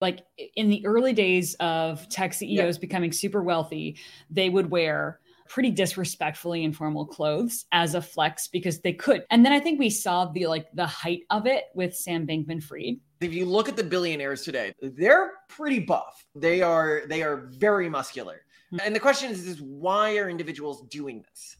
like in the early days of tech CEOs becoming super wealthy, they would wear pretty disrespectfully informal clothes as a flex because they could. And then I think we saw the like the height of it with Sam Bankman-Fried. If you look at the billionaires today, they're pretty buff. They are very muscular. Mm-hmm. And the question is why are individuals doing this?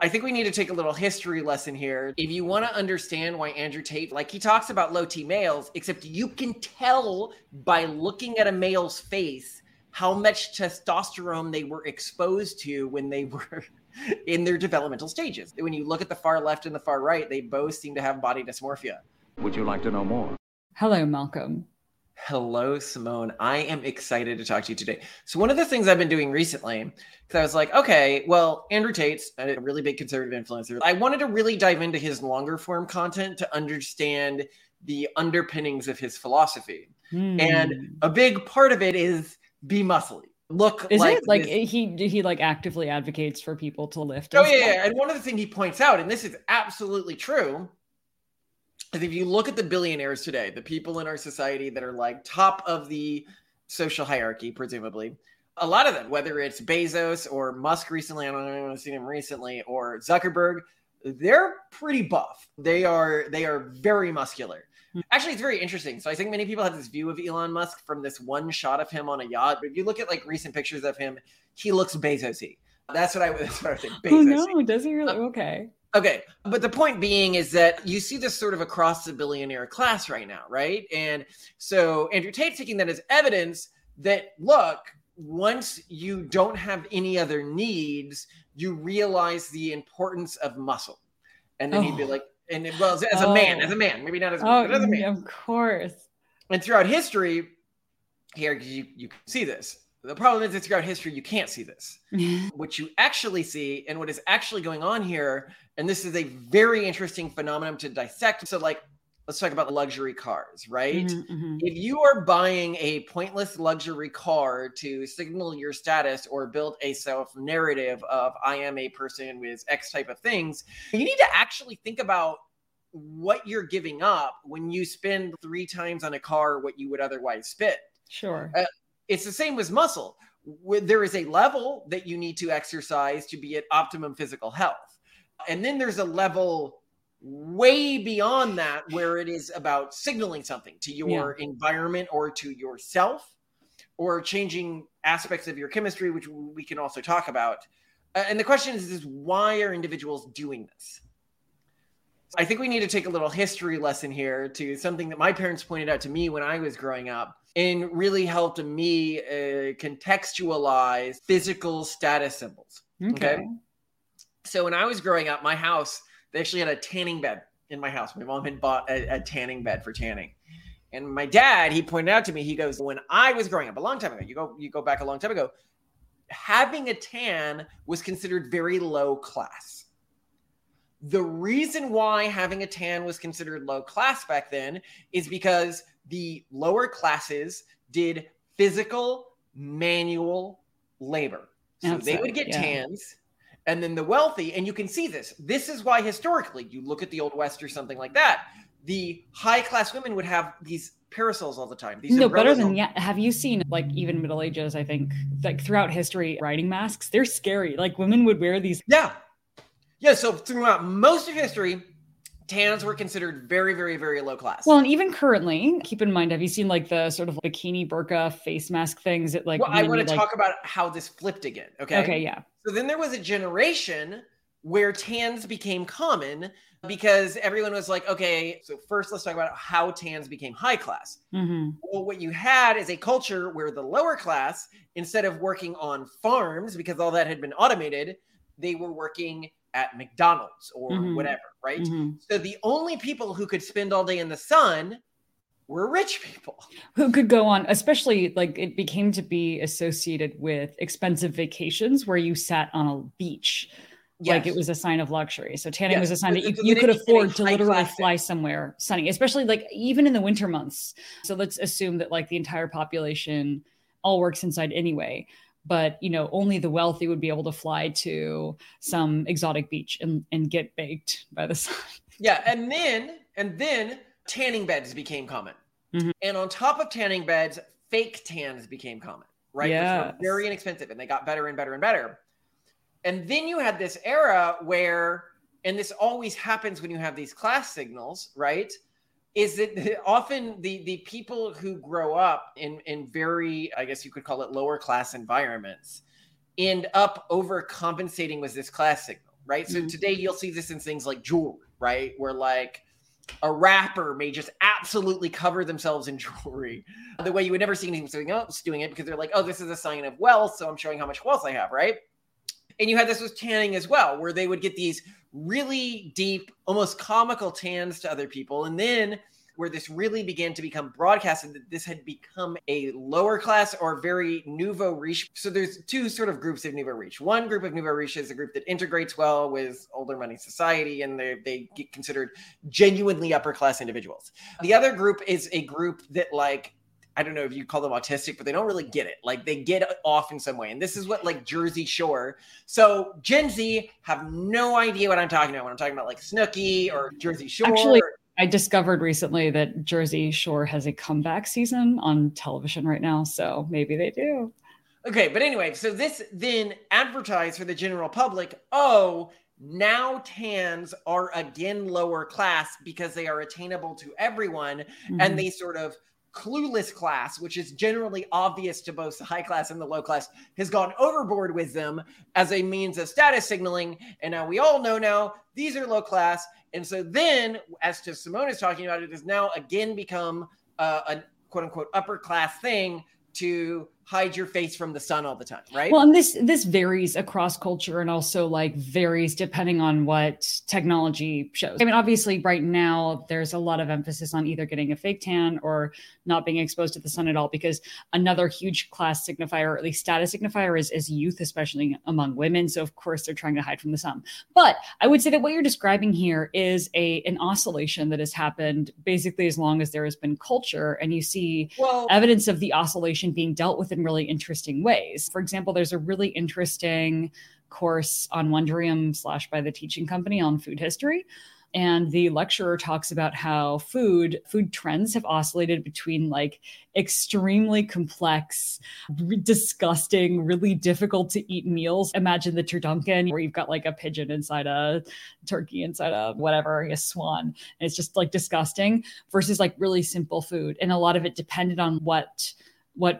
I think we need to take a little history lesson here. If you want to understand why Andrew Tate, like he talks about low T males, except you can tell by looking at a male's face how much testosterone they were exposed to when they were in their developmental stages. When you look at the far left and the far right, they both seem to have body dysmorphia. Would you like to know more? Hello, Malcolm. Hello, Simone. I am excited to talk to you today. So one of the things I've been doing recently, because I was like, okay, well, Andrew Tate's a really big conservative influencer. I wanted to really dive into his longer form content to understand the underpinnings of his philosophy. And a big part of it is be muscly. Look, is like it like this. he like actively advocates for people to lift? Oh yeah, yeah. And one of the things he points out, and this is absolutely true, is if you look at the billionaires today, the people in our society that are like top of the social hierarchy, presumably, a lot of them, whether it's Bezos or Musk recently, I don't know if I've seen him recently, or Zuckerberg, they're pretty buff. They are very muscular. Actually, it's very interesting. So I think many people have this view of Elon Musk from this one shot of him on a yacht. But if you look at like recent pictures of him, he looks Bezos-y. That's what I think. Oh no, does he really? Okay. Okay. But the point being is that you see this sort of across the billionaire class right now, right? And so Andrew Tate's taking that as evidence that, look, once you don't have any other needs, you realize the importance of muscle. And then he'd be like, as a man, maybe not as a woman, but as a man. Of course. And throughout history, here, you can see this. The problem is that throughout history, you can't see this. What you actually see and what is actually going on here, and this is a very interesting phenomenon to dissect. So like, let's talk about luxury cars, right? Mm-hmm, mm-hmm. If you are buying a pointless luxury car to signal your status or build a self-narrative of I am a person with X type of things, you need to actually think about what you're giving up when you spend 3 times on a car what you would otherwise spend. Sure. It's the same with muscle. There is a level that you need to exercise to be at optimum physical health. And then there's a level way beyond that where it is about signaling something to your environment or to yourself or changing aspects of your chemistry, which we can also talk about. And the question is why are individuals doing this? I think we need to take a little history lesson here to something that my parents pointed out to me when I was growing up and really helped me contextualize physical status symbols. Okay. So when I was growing up, my house, they actually had a tanning bed in my house. My mom had bought a tanning bed for tanning. And my dad, he pointed out to me, he goes, when I was growing up a long time ago, you go back a long time ago, having a tan was considered very low class. The reason why having a tan was considered low class back then is because the lower classes did physical manual labor. So outside, they would get tans. And then the wealthy, and you can see this. This is why historically, you look at the Old West or something like that, the high-class women would have these parasols all the time. These better than have you seen, like, even Middle Ages, I think, like, throughout history, riding masks? They're scary. Like, women would wear these. Yeah. Yeah, so throughout most of history, tans were considered very, very, very low class. Well, and even currently, keep in mind, have you seen, like, the sort of bikini, burqa, face mask things that, like... Well, I want to talk about how this flipped again, okay? Okay, yeah. So then there was a generation where tans became common because everyone was like, okay, so first let's talk about how tans became high class. Mm-hmm. Well, what you had is a culture where the lower class, instead of working on farms, because all that had been automated, they were working at McDonald's or whatever, right? Mm-hmm. So the only people who could spend all day in the sun were rich people. Who could go on, especially like it became to be associated with expensive vacations where you sat on a beach. Yes. Like it was a sign of luxury. So tanning was a sign that you could afford to literally fly somewhere sunny, especially like even in the winter months. So let's assume that like the entire population all works inside anyway. But, you know, only the wealthy would be able to fly to some exotic beach and get baked by the sun. Yeah. And then tanning beds became common. Mm-hmm. And on top of tanning beds, fake tans became common, right? Yes. Which were very inexpensive, and they got better and better and better. And then you had this era where, and this always happens when you have these class signals, right? Is that often the people who grow up in very, I guess you could call it lower class environments, end up overcompensating with this class signal, right? Mm-hmm. So today you'll see this in things like jewelry, right? Where like a rapper may just absolutely cover themselves in jewelry the way you would never see anyone else doing it, because they're like, oh, this is a sign of wealth, so I'm showing how much wealth I have, right? And you had this with tanning as well, where they would get these really deep, almost comical tans to other people. And then where this really began to become broadcast, and that this had become a lower class or very nouveau riche. So there's two sort of groups of nouveau riche. One group of nouveau riche is a group that integrates well with older money society, and they get considered genuinely upper class individuals. The other group is a group that, like, I don't know if you call them autistic, but they don't really get it. Like, they get off in some way. And this is what, like, Jersey Shore. So Gen Z have no idea what I'm talking about when I'm talking about, like, Snooki or Jersey Shore. Actually, I discovered recently that Jersey Shore has a comeback season on television right now. So maybe they do. Okay. But anyway, so this then advertised for the general public, oh, now tans are again lower class because they are attainable to everyone. Mm-hmm. And they sort of clueless class, which is generally obvious to both the high class and the low class, has gone overboard with them as a means of status signaling. And now we all know now these are low class. And so then, as to Simone is talking about, it has now again become a quote unquote upper class thing to hide your face from the sun all the time, right? Well, and this varies across culture, and also like varies depending on what technology shows. I mean, obviously right now there's a lot of emphasis on either getting a fake tan or not being exposed to the sun at all, because another huge class signifier, or at least status signifier, is youth, especially among women. So of course they're trying to hide from the sun. But I would say that what you're describing here is an oscillation that has happened basically as long as there has been culture, and you see evidence of the oscillation being dealt with in really interesting ways. For example, there's a really interesting course on Wondrium / by the Teaching Company on food history. And the lecturer talks about how food trends have oscillated between like extremely complex, disgusting, really difficult to eat meals. Imagine the turducken, where you've got like a pigeon inside a turkey, inside a whatever, a swan. And it's just like disgusting, versus like really simple food. And a lot of it depended on what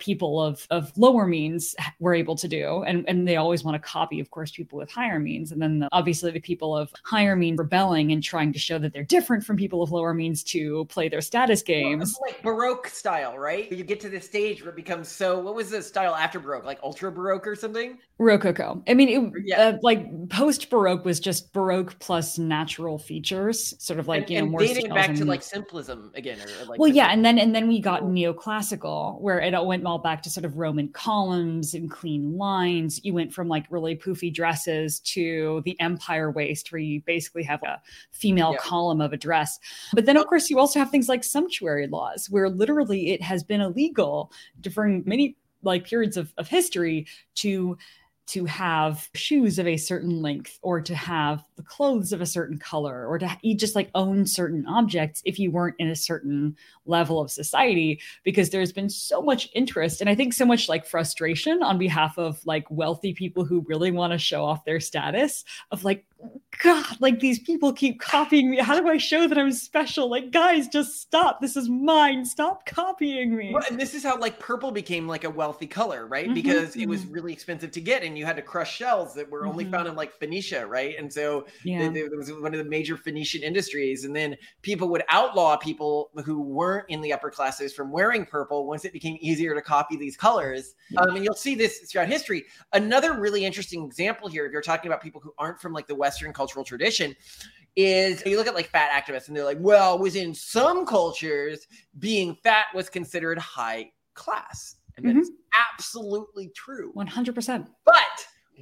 people of lower means were able to do. And they always want to copy, of course, people with higher means. And then obviously the people of higher means rebelling and trying to show that they're different from people of lower means to play their status games. Well, like Baroque style, right? You get to this stage where it becomes so, what was the style after Baroque? Like ultra Baroque or something? Rococo. I mean, like post Baroque was just Baroque plus natural features, sort of like, and more dating back to like simplism again. And then we got neoclassical, where it went all back to sort of Roman columns and clean lines. You went from like really poofy dresses to the empire waist, where you basically have a female column of a dress. But then, of course, you also have things like sumptuary laws, where literally it has been illegal during many like periods of history to have shoes of a certain length, or to have the clothes of a certain color, or to just like own certain objects if you weren't in a certain level of society, because there's been so much interest. And I think so much like frustration on behalf of like wealthy people who really want to show off their status, of like, God, like these people keep copying me. How do I show that I'm special? Like, guys, just stop. This is mine. Stop copying me. Well, and this is how like purple became like a wealthy color, right? Mm-hmm. Because it was really expensive to get, and you had to crush shells that were only found in like Phoenicia, right? And so it was one of the major Phoenician industries. And then people would outlaw people who weren't in the upper classes from wearing purple once it became easier to copy these colors. And you'll see this throughout history. Another really interesting example here, if you're talking about people who aren't from like the Western cultural tradition, is you look at like fat activists, and they're like, well, within some cultures, being fat was considered high class. And that's absolutely true. 100%. But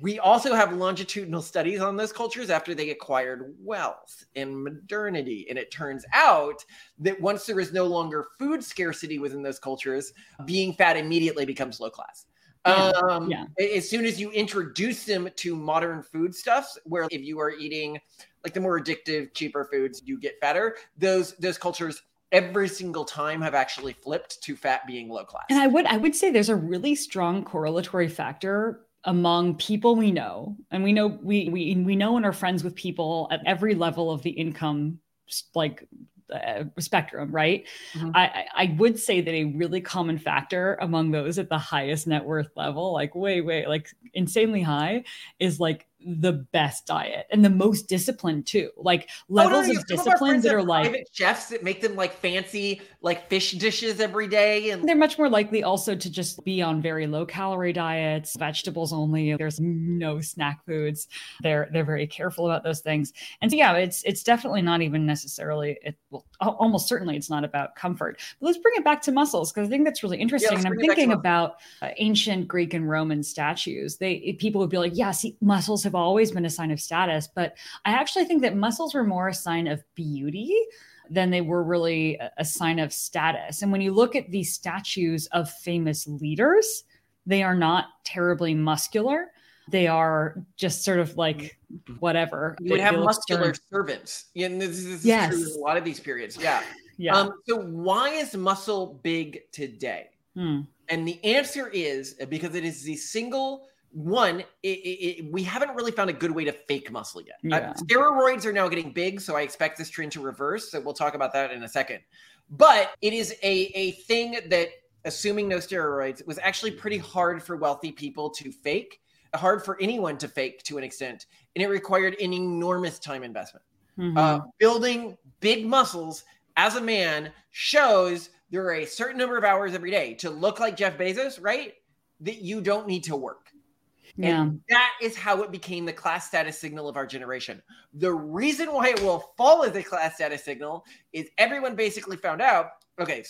we also have longitudinal studies on those cultures after they acquired wealth and modernity. And it turns out that once there is no longer food scarcity within those cultures, being fat immediately becomes low class. As soon as you introduce them to modern foodstuffs, where if you are eating like the more addictive, cheaper foods, you get fatter, those cultures every single time have actually flipped to fat being low class. And I would say there's a really strong correlatory factor among people we know, and we know and are friends with people at every level of the income spectrum, right? Mm-hmm. I would say that a really common factor among those at the highest net worth level, like way, like insanely high, is like the best diet and the most discipline too. Like levels of discipline that are like chefs that make them like fancy, like fish dishes every day. And they're much more likely also to just be on very low calorie diets, vegetables only. There's no snack foods. They're very careful about those things. And so, yeah, it's definitely not even necessarily, almost certainly it's not about comfort. But let's bring it back to muscles, because I think that's really interesting. Yeah, and I'm thinking about ancient Greek and Roman statues. People would be like, yeah, see, muscles have always been a sign of status, but I actually think that muscles were more a sign of beauty than they were really a sign of status. And when you look at these statues of famous leaders, they are not terribly muscular. They are just sort of like whatever. You would have muscular servants. And this is true in a lot of these periods. Yeah. Yeah. So why is muscle big today? And the answer is because it is the single... One, we haven't really found a good way to fake muscle yet. Yeah. Steroids are now getting big, so I expect this trend to reverse. So we'll talk about that in a second. But it is a thing that, assuming no steroids, was actually pretty hard for wealthy people to fake, hard for anyone to fake to an extent. And it required an enormous time investment. Mm-hmm. Building big muscles as a man shows there are a certain number of hours every day to look like Jeff Bezos, right? That you don't need to work. Yeah. And that is how it became the class status signal of our generation. The reason why it will fall as a class status signal is everyone basically found out, okay,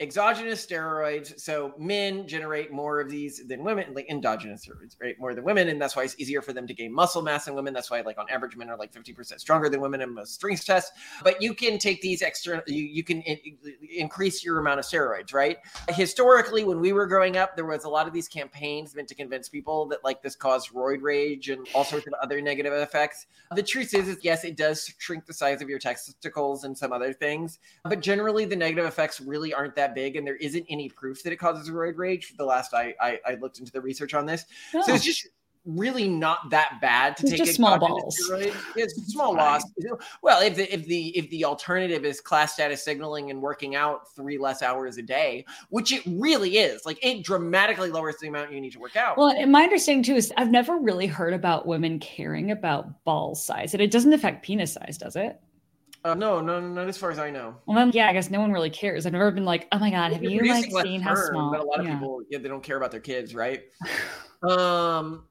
exogenous steroids. So men generate more of these than women, like endogenous steroids, right? More than women. And that's why it's easier for them to gain muscle mass than women. That's why on average men are 50% stronger than women in most strength tests. But you can take these extra, you can increase your amount of steroids, right? Historically, when we were growing up, there was a lot of these campaigns meant to convince people that this caused roid rage and all sorts of other negative effects. The truth is yes, it does shrink the size of your testicles and some other things. But generally the negative effects really aren't that big, and there isn't any proof that it causes roid rage. For the last I looked into the research on this, so it's just really not that bad to take small balls. It's small loss. Well, if the alternative is class status signaling and working out 3 less hours a day, which it really is, it dramatically lowers the amount you need to work out. Well, and my understanding too is I've never really heard about women caring about ball size, and it doesn't affect penis size, does it? No, not as far as I know. Well, then, yeah, I guess no one really cares. I've never been like, oh my God, have you seen how small? But a lot of people, they don't care about their kids, right? No.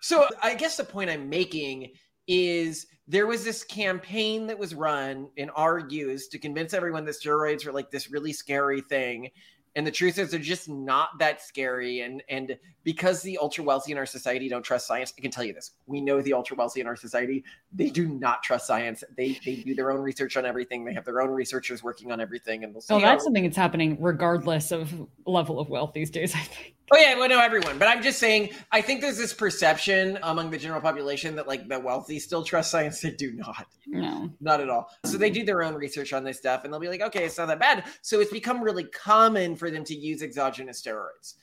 So I guess the point I'm making is there was this campaign that was run and argues to convince everyone that steroids were this really scary thing. And the truth is they're just not that scary. And because the ultra wealthy in our society don't trust science, I can tell you this. We know the ultra wealthy in our society, they do not trust science. They do their own research on everything. They have their own researchers working on everything. And that's something that's happening regardless of level of wealth these days, I think. Oh yeah, well, no, everyone. But I'm just saying, I think there's this perception among the general population that the wealthy still trust science. They do not. No. Not at all. So they do their own research on this stuff and they'll be like, okay, it's not that bad. So it's become really common for them to use exogenous steroids,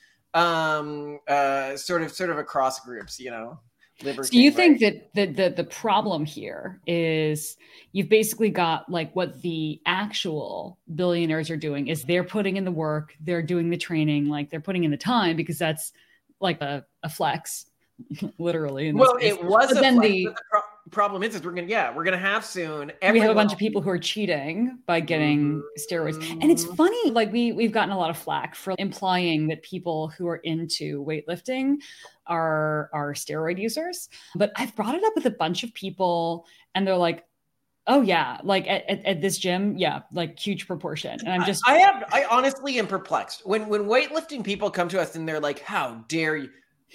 sort of across groups, Liver King, do you think that the problem here is you've basically got what the actual billionaires are doing is they're putting in the work, they're doing the training, they're putting in the time because that's a flex, literally. It was a flex. The problem is we're gonna have soon. We have a bunch of people who are cheating by getting steroids, and it's funny. We've gotten a lot of flack for implying that people who are into weightlifting are steroid users. But I've brought it up with a bunch of people, and they're like, "Oh yeah, at this gym, yeah, huge proportion." And I'm just, I honestly am perplexed when weightlifting people come to us and they're like, "How dare you?"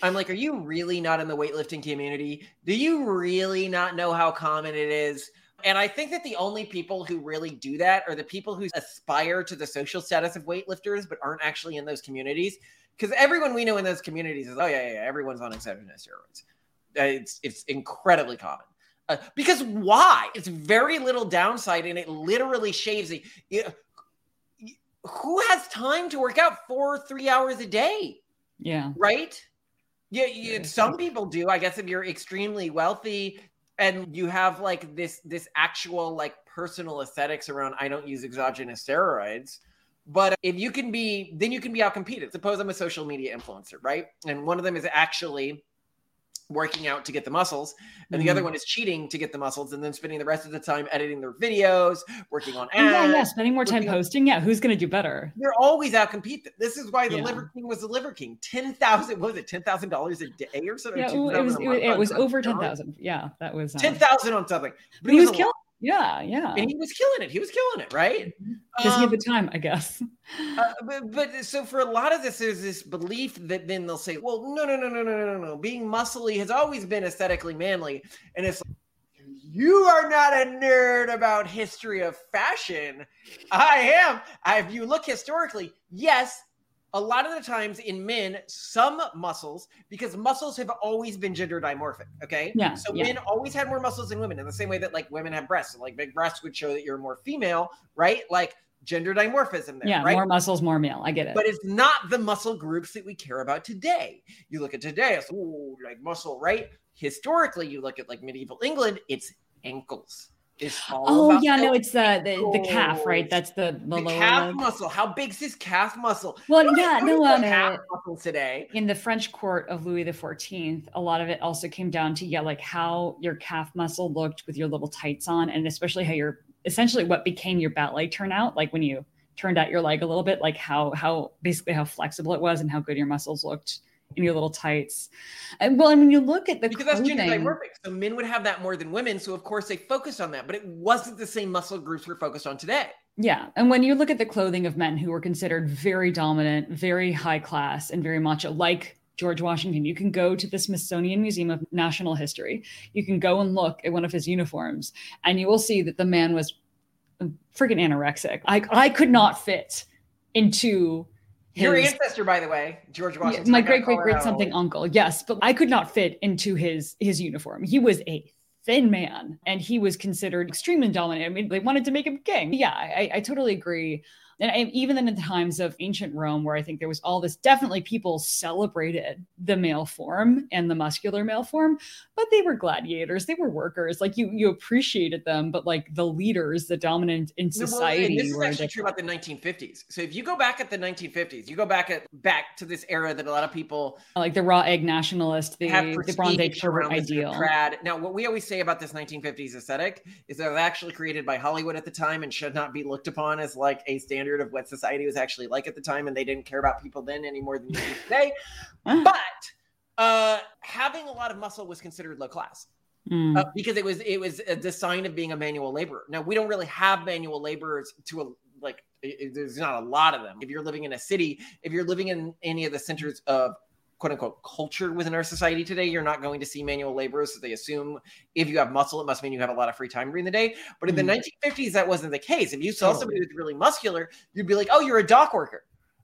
I'm like, are you really not in the weightlifting community? Do you really not know how common it is? And I think that the only people who really do that are the people who aspire to the social status of weightlifters, but aren't actually in those communities. Because everyone we know in those communities is, everyone's on exogenous steroids. It's incredibly common. Because why? It's very little downside, and it literally shaves it. Who has time to work out 4 or 3 hours a day? Yeah. Right? Yeah, some people do. I guess if you're extremely wealthy and you have like this actual like personal aesthetics around, I don't use exogenous steroids. But if you can be, then you can be outcompeted. Suppose I'm a social media influencer, right? And one of them is actually working out to get the muscles, and the other one is cheating to get the muscles, and then spending the rest of the time editing their videos, working on ads. Yeah, spending more time posting. Yeah, who's going to do better? They're always outcompete them. This is why the Liver King was the Liver King. $10,000, what was it, $10,000 a day or something? Yeah, it was over $10,000. Yeah, that was $10,000 on something. But he was killing. Yeah. And he was killing it. Right? Because he had the time, I guess. But so for a lot of this, there's this belief that then they'll say, well, no. Being muscly has always been aesthetically manly. And it's like, you are not a nerd about history of fashion. I am. If you look historically, yes, a lot of the times in men, some muscles, because muscles have always been gender dimorphic, okay? Yeah. So men always had more muscles than women, in the same way that like women have breasts, and like big breasts would show that you're more female, right? Like gender dimorphism there, right? Yeah, more muscles, more male. I get it. But it's not the muscle groups that we care about today. You look at today, it's like muscle, right? Historically, you look at like medieval England, it's ankles. It's the calf, right? That's the lower calf leg. Muscle. How big's his calf muscle? Well, calf muscle today. In the French court of Louis the 14th, a lot of it also came down to like how your calf muscle looked with your little tights on, and especially how essentially what became your ballet turnout, like when you turned out your leg a little bit, like how basically how flexible it was and how good your muscles looked in your little tights. And you look at the because clothing, that's gender dimorphic. So men would have that more than women. So of course they focused on that, but it wasn't the same muscle groups we're focused on today. Yeah. And when you look at the clothing of men who were considered very dominant, very high class, and very macho, like George Washington, you can go to the Smithsonian Museum of National History. You can go and look at one of his uniforms and you will see that the man was freaking anorexic. I could not fit into your ancestor, by the way, George Washington. My great something uncle. Yes. But I could not fit into his uniform. He was a thin man and he was considered extremely dominant. I mean, they wanted to make him king. Yeah, I totally agree. And even in the times of ancient Rome, where I think there was all this, definitely people celebrated the male form and the muscular male form, but they were gladiators. They were workers. Like you appreciated them, but like the leaders, the dominant in society. This is actually true about the 1950s. So if you go back at the 1950s, you go back to this era that a lot of people like the raw egg nationalist, the Bronze Age pervert ideal. Now, what we always say about this 1950s aesthetic is that it was actually created by Hollywood at the time and should not be looked upon as like a standard of what society was actually like at the time, and they didn't care about people then any more than they do today. But having a lot of muscle was considered low class because it was the sign of being a manual laborer. Now we don't really have manual laborers there's not a lot of them. If you're living in a city, if you're living in any of the centers of quote unquote culture within our society today, you're not going to see manual laborers. So they assume if you have muscle, it must mean you have a lot of free time during the day. But in the 1950s, that wasn't the case. If you saw somebody who's really muscular, you'd be like, oh, you're a dock worker.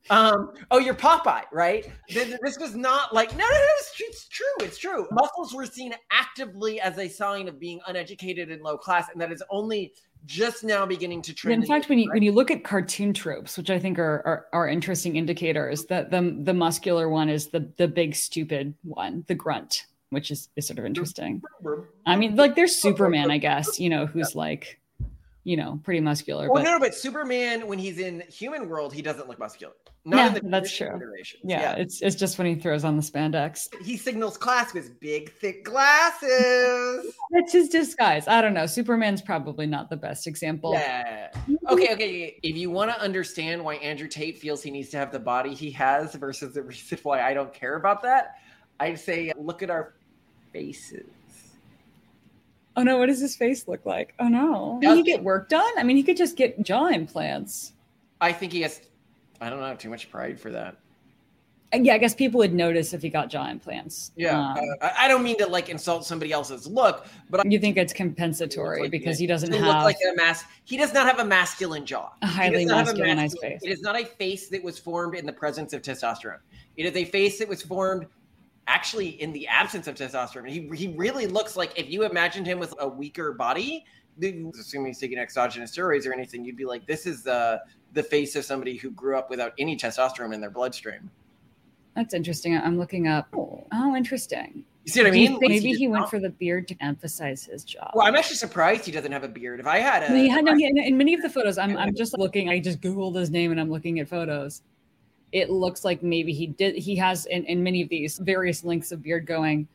You're Popeye, right? This was not like, no, it's true. Muscles were seen actively as a sign of being uneducated and low class. And that is only just now beginning to trend. In fact, when you look at cartoon tropes, which I think are interesting indicators, that the muscular one is the big stupid one, the grunt, which is sort of interesting. I mean, like there's Superman, I guess, who's like, pretty muscular. Well, but Superman, when he's in human world, he doesn't look muscular. Not in the that's true. Yeah, it's just when he throws on the spandex. He signals class with big, thick glasses. That's his disguise. I don't know. Superman's probably not the best example. Yeah. Okay. If you want to understand why Andrew Tate feels he needs to have the body he has versus the reason why I don't care about that, I'd say look at our faces. Oh, no. What does his face look like? Oh, no. Did he get work done? I mean, he could just get jaw implants. I think he has... I don't have too much pride for that. Yeah, I guess people would notice if he got jaw implants. Yeah, I don't mean to like insult somebody else's look, but you think it's compensatory because he doesn't have like a mask. He does not have a masculine jaw. A highly masculinized face. It is not a face that was formed in the presence of testosterone. It is a face that was formed actually in the absence of testosterone. He really looks like, if you imagined him with a weaker body, assuming he's taking exogenous steroids or anything, you'd be like, this is the face of somebody who grew up without any testosterone in their bloodstream. That's interesting. I'm looking up. Oh, interesting. You see what I mean? Maybe he went for the beard to emphasize his job. Well, I'm actually surprised he doesn't have a beard. If I had a... In many of the photos, I'm just looking. I just Googled his name and I'm looking at photos. It looks like maybe he did. He has, in many of these, various lengths of beard going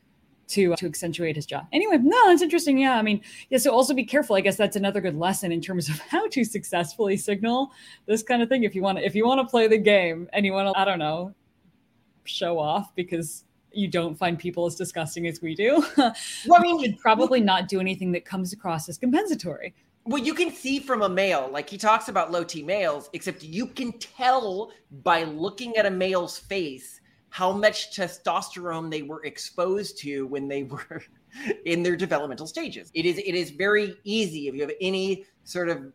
to accentuate his jaw. Anyway, no, that's interesting. Yeah, I mean, yeah. So also be careful. I guess that's another good lesson in terms of how to successfully signal this kind of thing. If you want to play the game and you want to, I don't know, show off because you don't find people as disgusting as we do. Well, I mean, you should probably not do anything that comes across as compensatory. Well, you can see from a male, like he talks about low T males, except you can tell by looking at a male's face how much testosterone they were exposed to when they were in their developmental stages. It is very easy if you have any sort of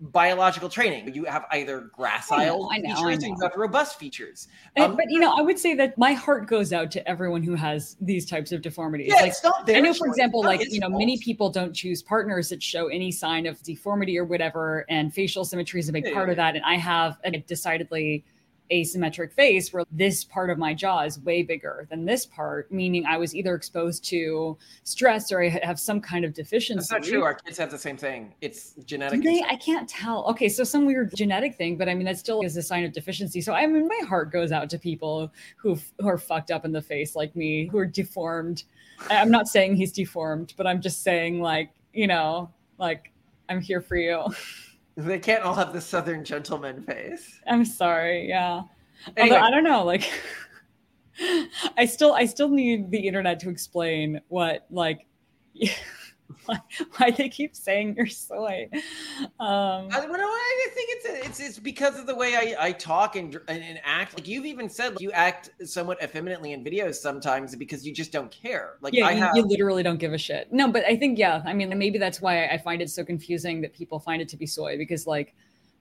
biological training. You have either gracile features or you have robust features. But, I would say that my heart goes out to everyone who has these types of deformities. Yeah, it's not their choice. I know, for example, many people don't choose partners that show any sign of deformity or whatever, and facial symmetry is a big part of that. And I have a decidedly asymmetric face where this part of my jaw is way bigger than this part, meaning I was either exposed to stress or I have some kind of deficiency. That's not true. Our kids have the same thing. It's genetic. I can't tell. Okay, so some weird genetic thing, but I mean, that still is a sign of deficiency. So I mean, my heart goes out to people who are fucked up in the face like me, who are deformed. I'm not saying he's deformed, but I'm just saying I'm here for you. They can't all have the Southern gentleman face. I'm sorry, yeah. Anyway. Although, I don't know, I still need the internet to explain what, why they keep saying you're soy. I think it's because of the way I talk and act. Like you've even said, you act somewhat effeminately in videos sometimes because you just don't care. You literally don't give a shit. No, but I think maybe that's why I find it so confusing that people find it to be soy, because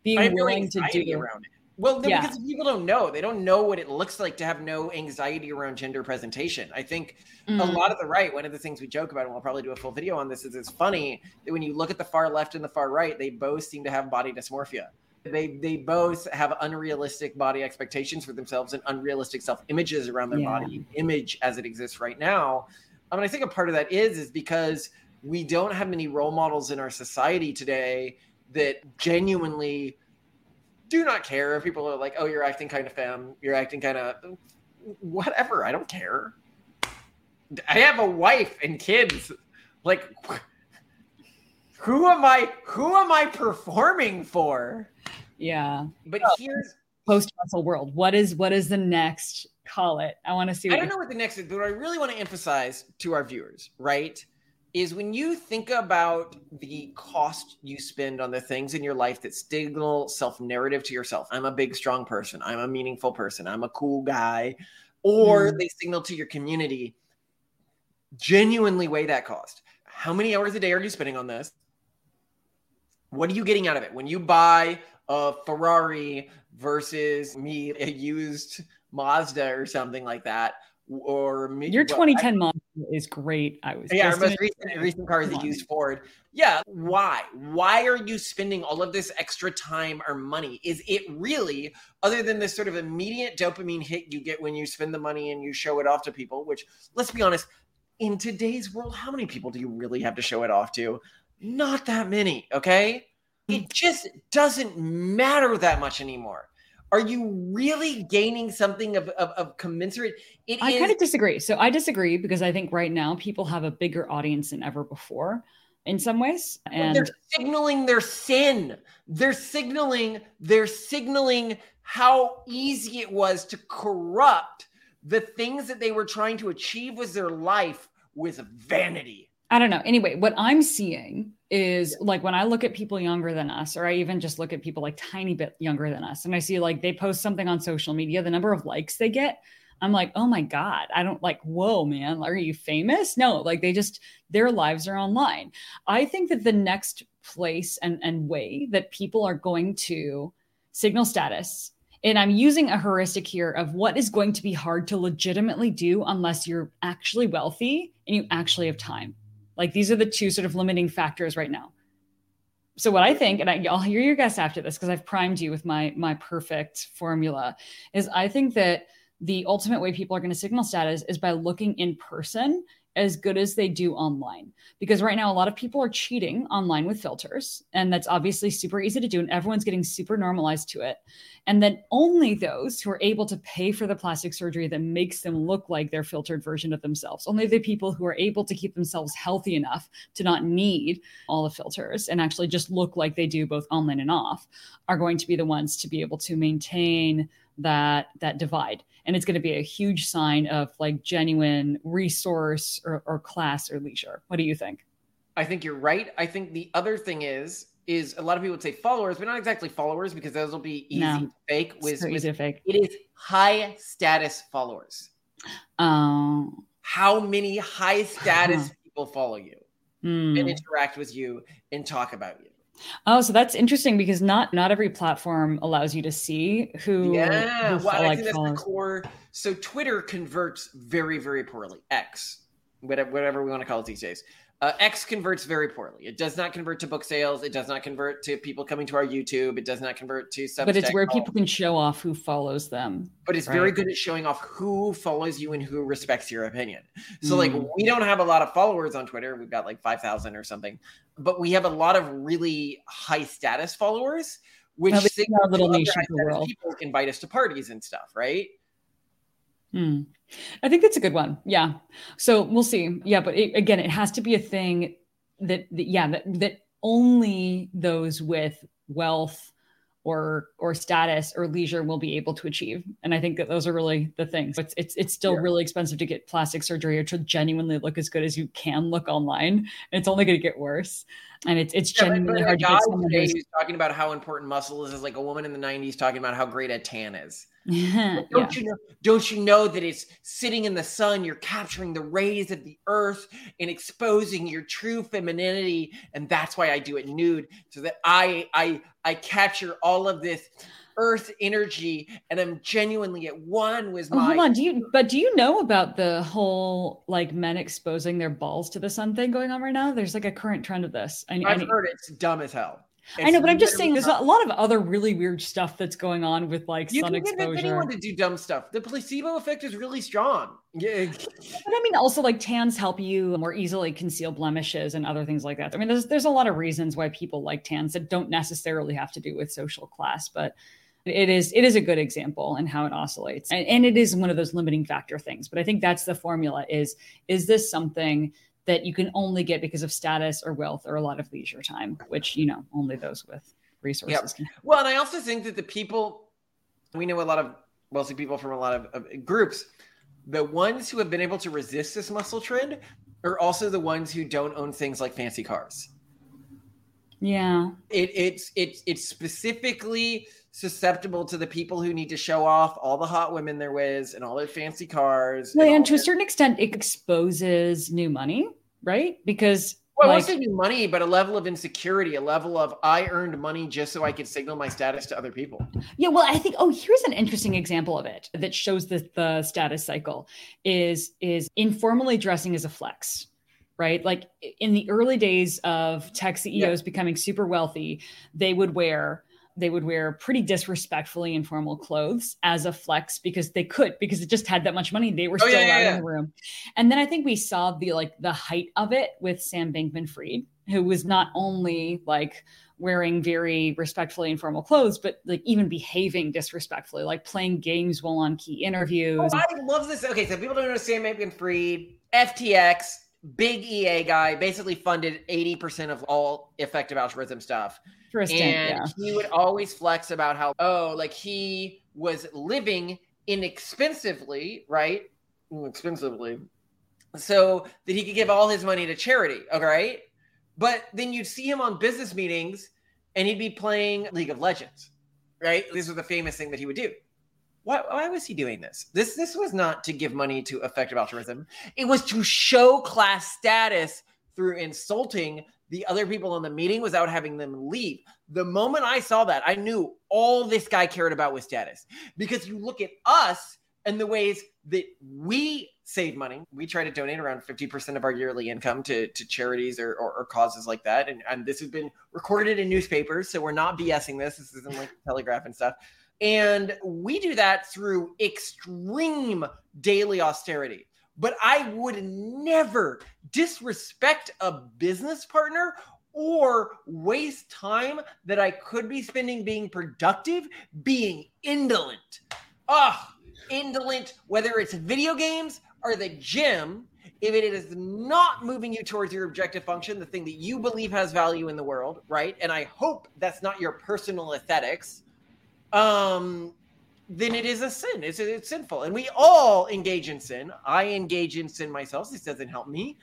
being willing to do around it. Well, because people don't know. They don't know what it looks like to have no anxiety around gender presentation. I think a lot of the right, one of the things we joke about, and we'll probably do a full video on this, is it's funny that when you look at the far left and the far right, they both seem to have body dysmorphia. They both have unrealistic body expectations for themselves and unrealistic self-images around their body image as it exists right now. I mean, I think a part of that is because we don't have many role models in our society today that genuinely do not care if people are like, oh, you're acting kind of femme, you're acting kind of whatever. I don't care. I have a wife and kids. Who am I performing for? Yeah. But here's post-hustle world. What is the next? Call it. I want to see. I don't know what the next is, but what I really want to emphasize to our viewers, right, is when you think about the cost you spend on the things in your life that signal self-narrative to yourself. I'm a big, strong person. I'm a meaningful person. I'm a cool guy. Or they signal to your community, genuinely weigh that cost. How many hours a day are you spending on this? What are you getting out of it? When you buy a Ferrari versus me, a used Mazda or something like that, or maybe, your 2010 Mazda is great. Our most recent car is a used Ford. Yeah. Why are you spending all of this extra time or money? Is it really, other than this sort of immediate dopamine hit you get when you spend the money and you show it off to people, which, let's be honest, in today's world, how many people do you really have to show it off to? Not that many. Okay. It just doesn't matter that much anymore. Are you really gaining something of commensurate? I kind of disagree. So I disagree because I think right now people have a bigger audience than ever before in some ways. And they're signaling their sin. They're signaling how easy it was to corrupt the things that they were trying to achieve with their life with vanity. I don't know. Anyway, what I'm seeing is when I look at people younger than us, or I even just look at people tiny bit younger than us, and I see they post something on social media, the number of likes they get, I'm like, oh my God, I don't whoa, man, are you famous? No, their lives are online. I think that the next place and way that people are going to signal status And I'm using a heuristic here of what is going to be hard to legitimately do unless you're actually wealthy and you actually have time. Like, these are the two sort of limiting factors right now. So what I think, and I'll hear your guess after this, because I've primed you with my perfect formula, is I think that the ultimate way people are going to signal status is by looking in person as good as they do online. Because right now, a lot of people are cheating online with filters. And that's obviously super easy to do. And everyone's getting super normalized to it. And then only those who are able to pay for the plastic surgery that makes them look like their filtered version of themselves, only the people who are able to keep themselves healthy enough to not need all the filters and actually just look like they do both online and off, are going to be the ones to be able to maintain that divide. And it's going to be a huge sign of like genuine resource or class or leisure. What do you think? I think you're right. I think the other thing is a lot of people would say followers, but not exactly followers, because those will be easy to fake. It is high status followers. How many high status people follow you and interact with you and talk about you? Oh, so that's interesting, because not every platform allows you to see who. Yeah, who I think that's the core. So Twitter converts very, very poorly. X, whatever we want to call it these days. X converts very poorly. It does not convert to book sales. It does not convert to people coming to our YouTube. It does not convert to Substack. But it's where people can show off who follows them. But it's very good at showing off who follows you and who respects your opinion. So we don't have a lot of followers on Twitter. We've got like 5,000 or something. But we have a lot of really high status followers, which signal little nation of the world. People invite us to parties and stuff, right? I think that's a good one. Yeah. So we'll see. Yeah. But it has to be a thing that only those with wealth or status or leisure will be able to achieve. And I think that those are really the things. It's still really expensive to get plastic surgery or to genuinely look as good as you can look online. It's only going to get worse. And it's genuinely hard to get someone who's talking about how important muscle is like a woman in the 90s talking about how great a tan is. Don't you know that it's sitting in the sun, you're capturing the rays of the earth and exposing your true femininity, and that's why I do it nude, so that I capture all of this earth energy and I'm genuinely at one with my do you know about the whole like men exposing their balls to the sun thing going on right now? There's like a current trend of this. I've heard it's dumb as hell. I know, but I'm just saying there's a lot of other really weird stuff that's going on with like sun exposure. You can get anyone to do dumb stuff. The placebo effect is really strong. Yeah. But I mean, also like tans help you more easily conceal blemishes and other things like that. I mean, there's a lot of reasons why people like tans that don't necessarily have to do with social class, but it is a good example in how it oscillates. And it is one of those limiting factor things. But I think that's the formula is this something that you can only get because of status or wealth or a lot of leisure time, which, only those with resources can have. Well, and I also think that the people, we know a lot of wealthy people from a lot of groups, the ones who have been able to resist this muscle trend are also the ones who don't own things like fancy cars. Yeah. It's specifically susceptible to the people who need to show off all the hot women there was and all their fancy cars. Well, and to a certain extent, it exposes new money, right? Because I won't say new money, but a level of insecurity, a level of I earned money just so I could signal my status to other people. Yeah, well, I think here's an interesting example of it that shows that the status cycle is informally dressing as a flex. Right? Like in the early days of tech CEOs becoming super wealthy, they would wear pretty disrespectfully informal clothes as a flex because they could, because it just had that much money. They were still allowed in the room. And then I think we saw the height of it with Sam Bankman-Fried, who was not only like wearing very respectfully informal clothes, but like even behaving disrespectfully, like playing games while on key interviews. Oh, I love this. Okay. So people don't know Sam Bankman-Fried, FTX, big EA guy, basically funded 80% of all effective altruism stuff. Interesting. And he would always flex about how, he was living inexpensively, right? Inexpensively. So that he could give all his money to charity, okay, right? But then you'd see him on business meetings and he'd be playing League of Legends, right? This was the famous thing that he would do. Why was he doing this? This was not to give money to effective altruism. It was to show class status through insulting the other people in the meeting without having them leave. The moment I saw that, I knew all this guy cared about was status. Because you look at us and the ways that we save money. We try to donate around 50% of our yearly income to charities or causes like that. And this has been recorded in newspapers, so we're not BSing this. This isn't like the Telegraph and stuff. And we do that through extreme daily austerity. But I would never disrespect a business partner or waste time that I could be spending being productive, being indolent. Indolent, whether it's video games or the gym, if it is not moving you towards your objective function, the thing that you believe has value in the world, right? And I hope that's not your personal aesthetics. Then it is a sin. It's sinful. And we all engage in sin. I engage in sin myself. This doesn't help me.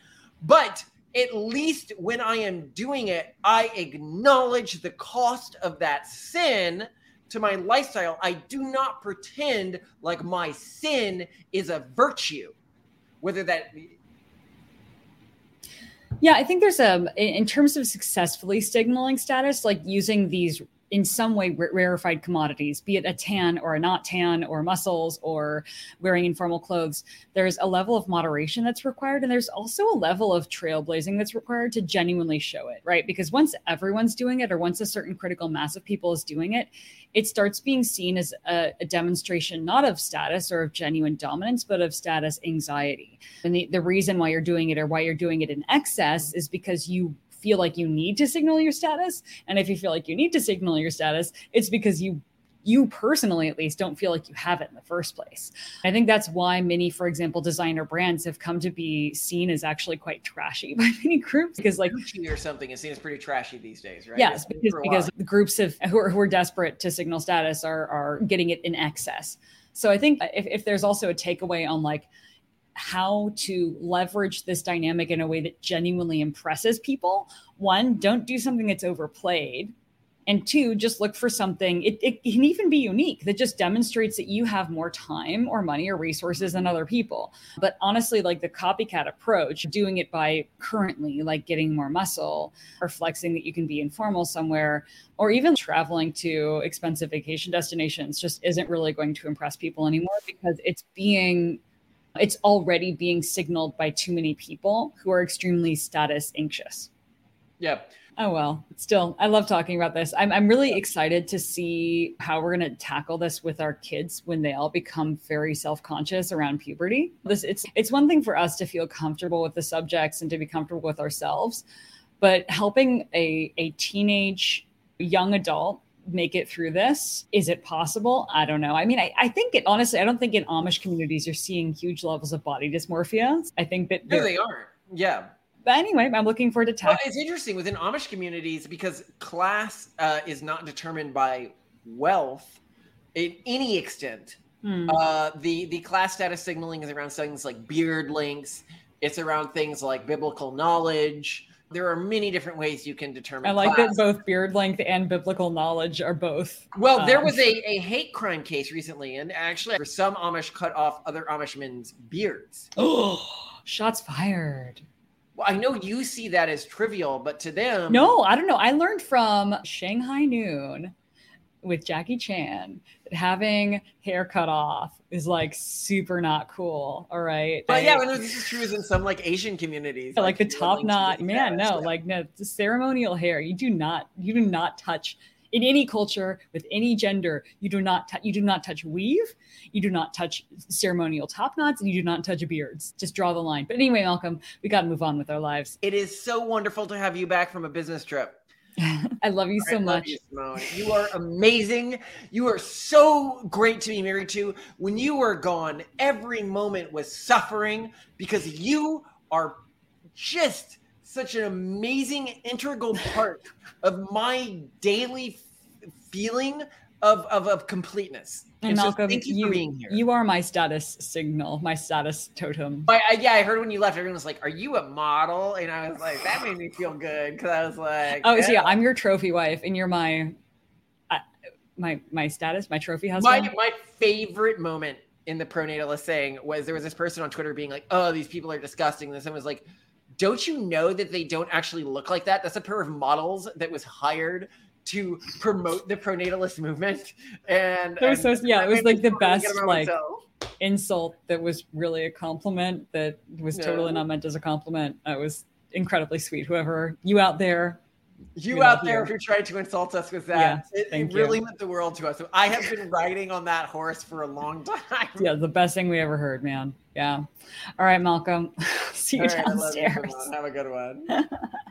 But at least when I am doing it, I acknowledge the cost of that sin to my lifestyle. I do not pretend like my sin is a virtue, whether that be. Yeah, I think there's in terms of successfully signaling status, like using these in some way rarefied commodities, be it a tan or a not tan or muscles or wearing informal clothes, there's a level of moderation that's required. And there's also a level of trailblazing that's required to genuinely show it, right? Because once everyone's doing it, or once a certain critical mass of people is doing it, it starts being seen as a demonstration, not of status or of genuine dominance, but of status anxiety. And the reason why you're doing it or why you're doing it in excess is because you feel like you need to signal your status. And if you feel like you need to signal your status, it's because you personally, at least, don't feel like you have it in the first place. I think that's why many, for example, designer brands have come to be seen as actually quite trashy by many groups, because like Gucci or something is seen as pretty trashy these days, right? Yes, because the groups who are desperate to signal status are getting it in excess. So I think if there's also a takeaway on like how to leverage this dynamic in a way that genuinely impresses people. One, don't do something that's overplayed. And two, just look for something. It can even be unique that just demonstrates that you have more time or money or resources than other people. But honestly, like the copycat approach, doing it by currently like getting more muscle or flexing that you can be informal somewhere, or even traveling to expensive vacation destinations, just isn't really going to impress people anymore, because it's already being signaled by too many people who are extremely status anxious. Yeah. Oh, well, still, I love talking about this. I'm really excited to see how we're going to tackle this with our kids when they all become very self-conscious around puberty. It's one thing for us to feel comfortable with the subjects and to be comfortable with ourselves, but helping a teenage young adult make it through this. Is it possible? I don't know. I mean, I think it, honestly, I don't think in Amish communities you're seeing huge levels of body dysmorphia. I think that they aren't. Yeah. But anyway, I'm looking forward to it's interesting within Amish communities, because class is not determined by wealth in any extent. The class status signaling is around things like beard links. It's around things like biblical knowledge. There are many different ways you can determine. I like class. That both beard length and biblical knowledge are both. Well, there was a hate crime case recently, and actually some Amish cut off other Amish men's beards. Oh, shots fired. Well, I know you see that as trivial, but to them. No, I don't know. I learned from Shanghai Noon with Jackie Chan that having hair cut off is like super not cool. All right. But yeah, this is true in some like Asian communities. Yeah, like the top knot, man, no, like no, the ceremonial hair. You do not touch in any culture with any gender. You do not touch weave. You do not touch ceremonial top knots, and you do not touch beards. Just draw the line. But anyway, Malcolm, we got to move on with our lives. It is so wonderful to have you back from a business trip. I love you so much. You are amazing. You are so great to be married to. When you were gone, every moment was suffering, because you are just such an amazing, integral part of my daily feeling of completeness. And Malcolm, thank you for being here. You are my status signal, my status totem. I heard when you left, everyone was like, "Are you a model?" And I was like, that made me feel good, because I was like, "Oh, yeah. So yeah, I'm your trophy wife, and you're my status, my trophy husband." My favorite moment in the pronatalist saying was, there was this person on Twitter being like, "Oh, these people are disgusting." And someone was like, don't you know that they don't actually look like that? That's a pair of models that was hired to promote the pronatalist movement. And it was like the best like insult that was really a compliment that was totally not meant as a compliment. It was incredibly sweet. Whoever you out there. You out there who tried to insult us with that, it really meant the world to us. So I have been riding on that horse for a long time. Yeah, the best thing we ever heard, man. Yeah. All right, Malcolm. See you downstairs. Have a good one.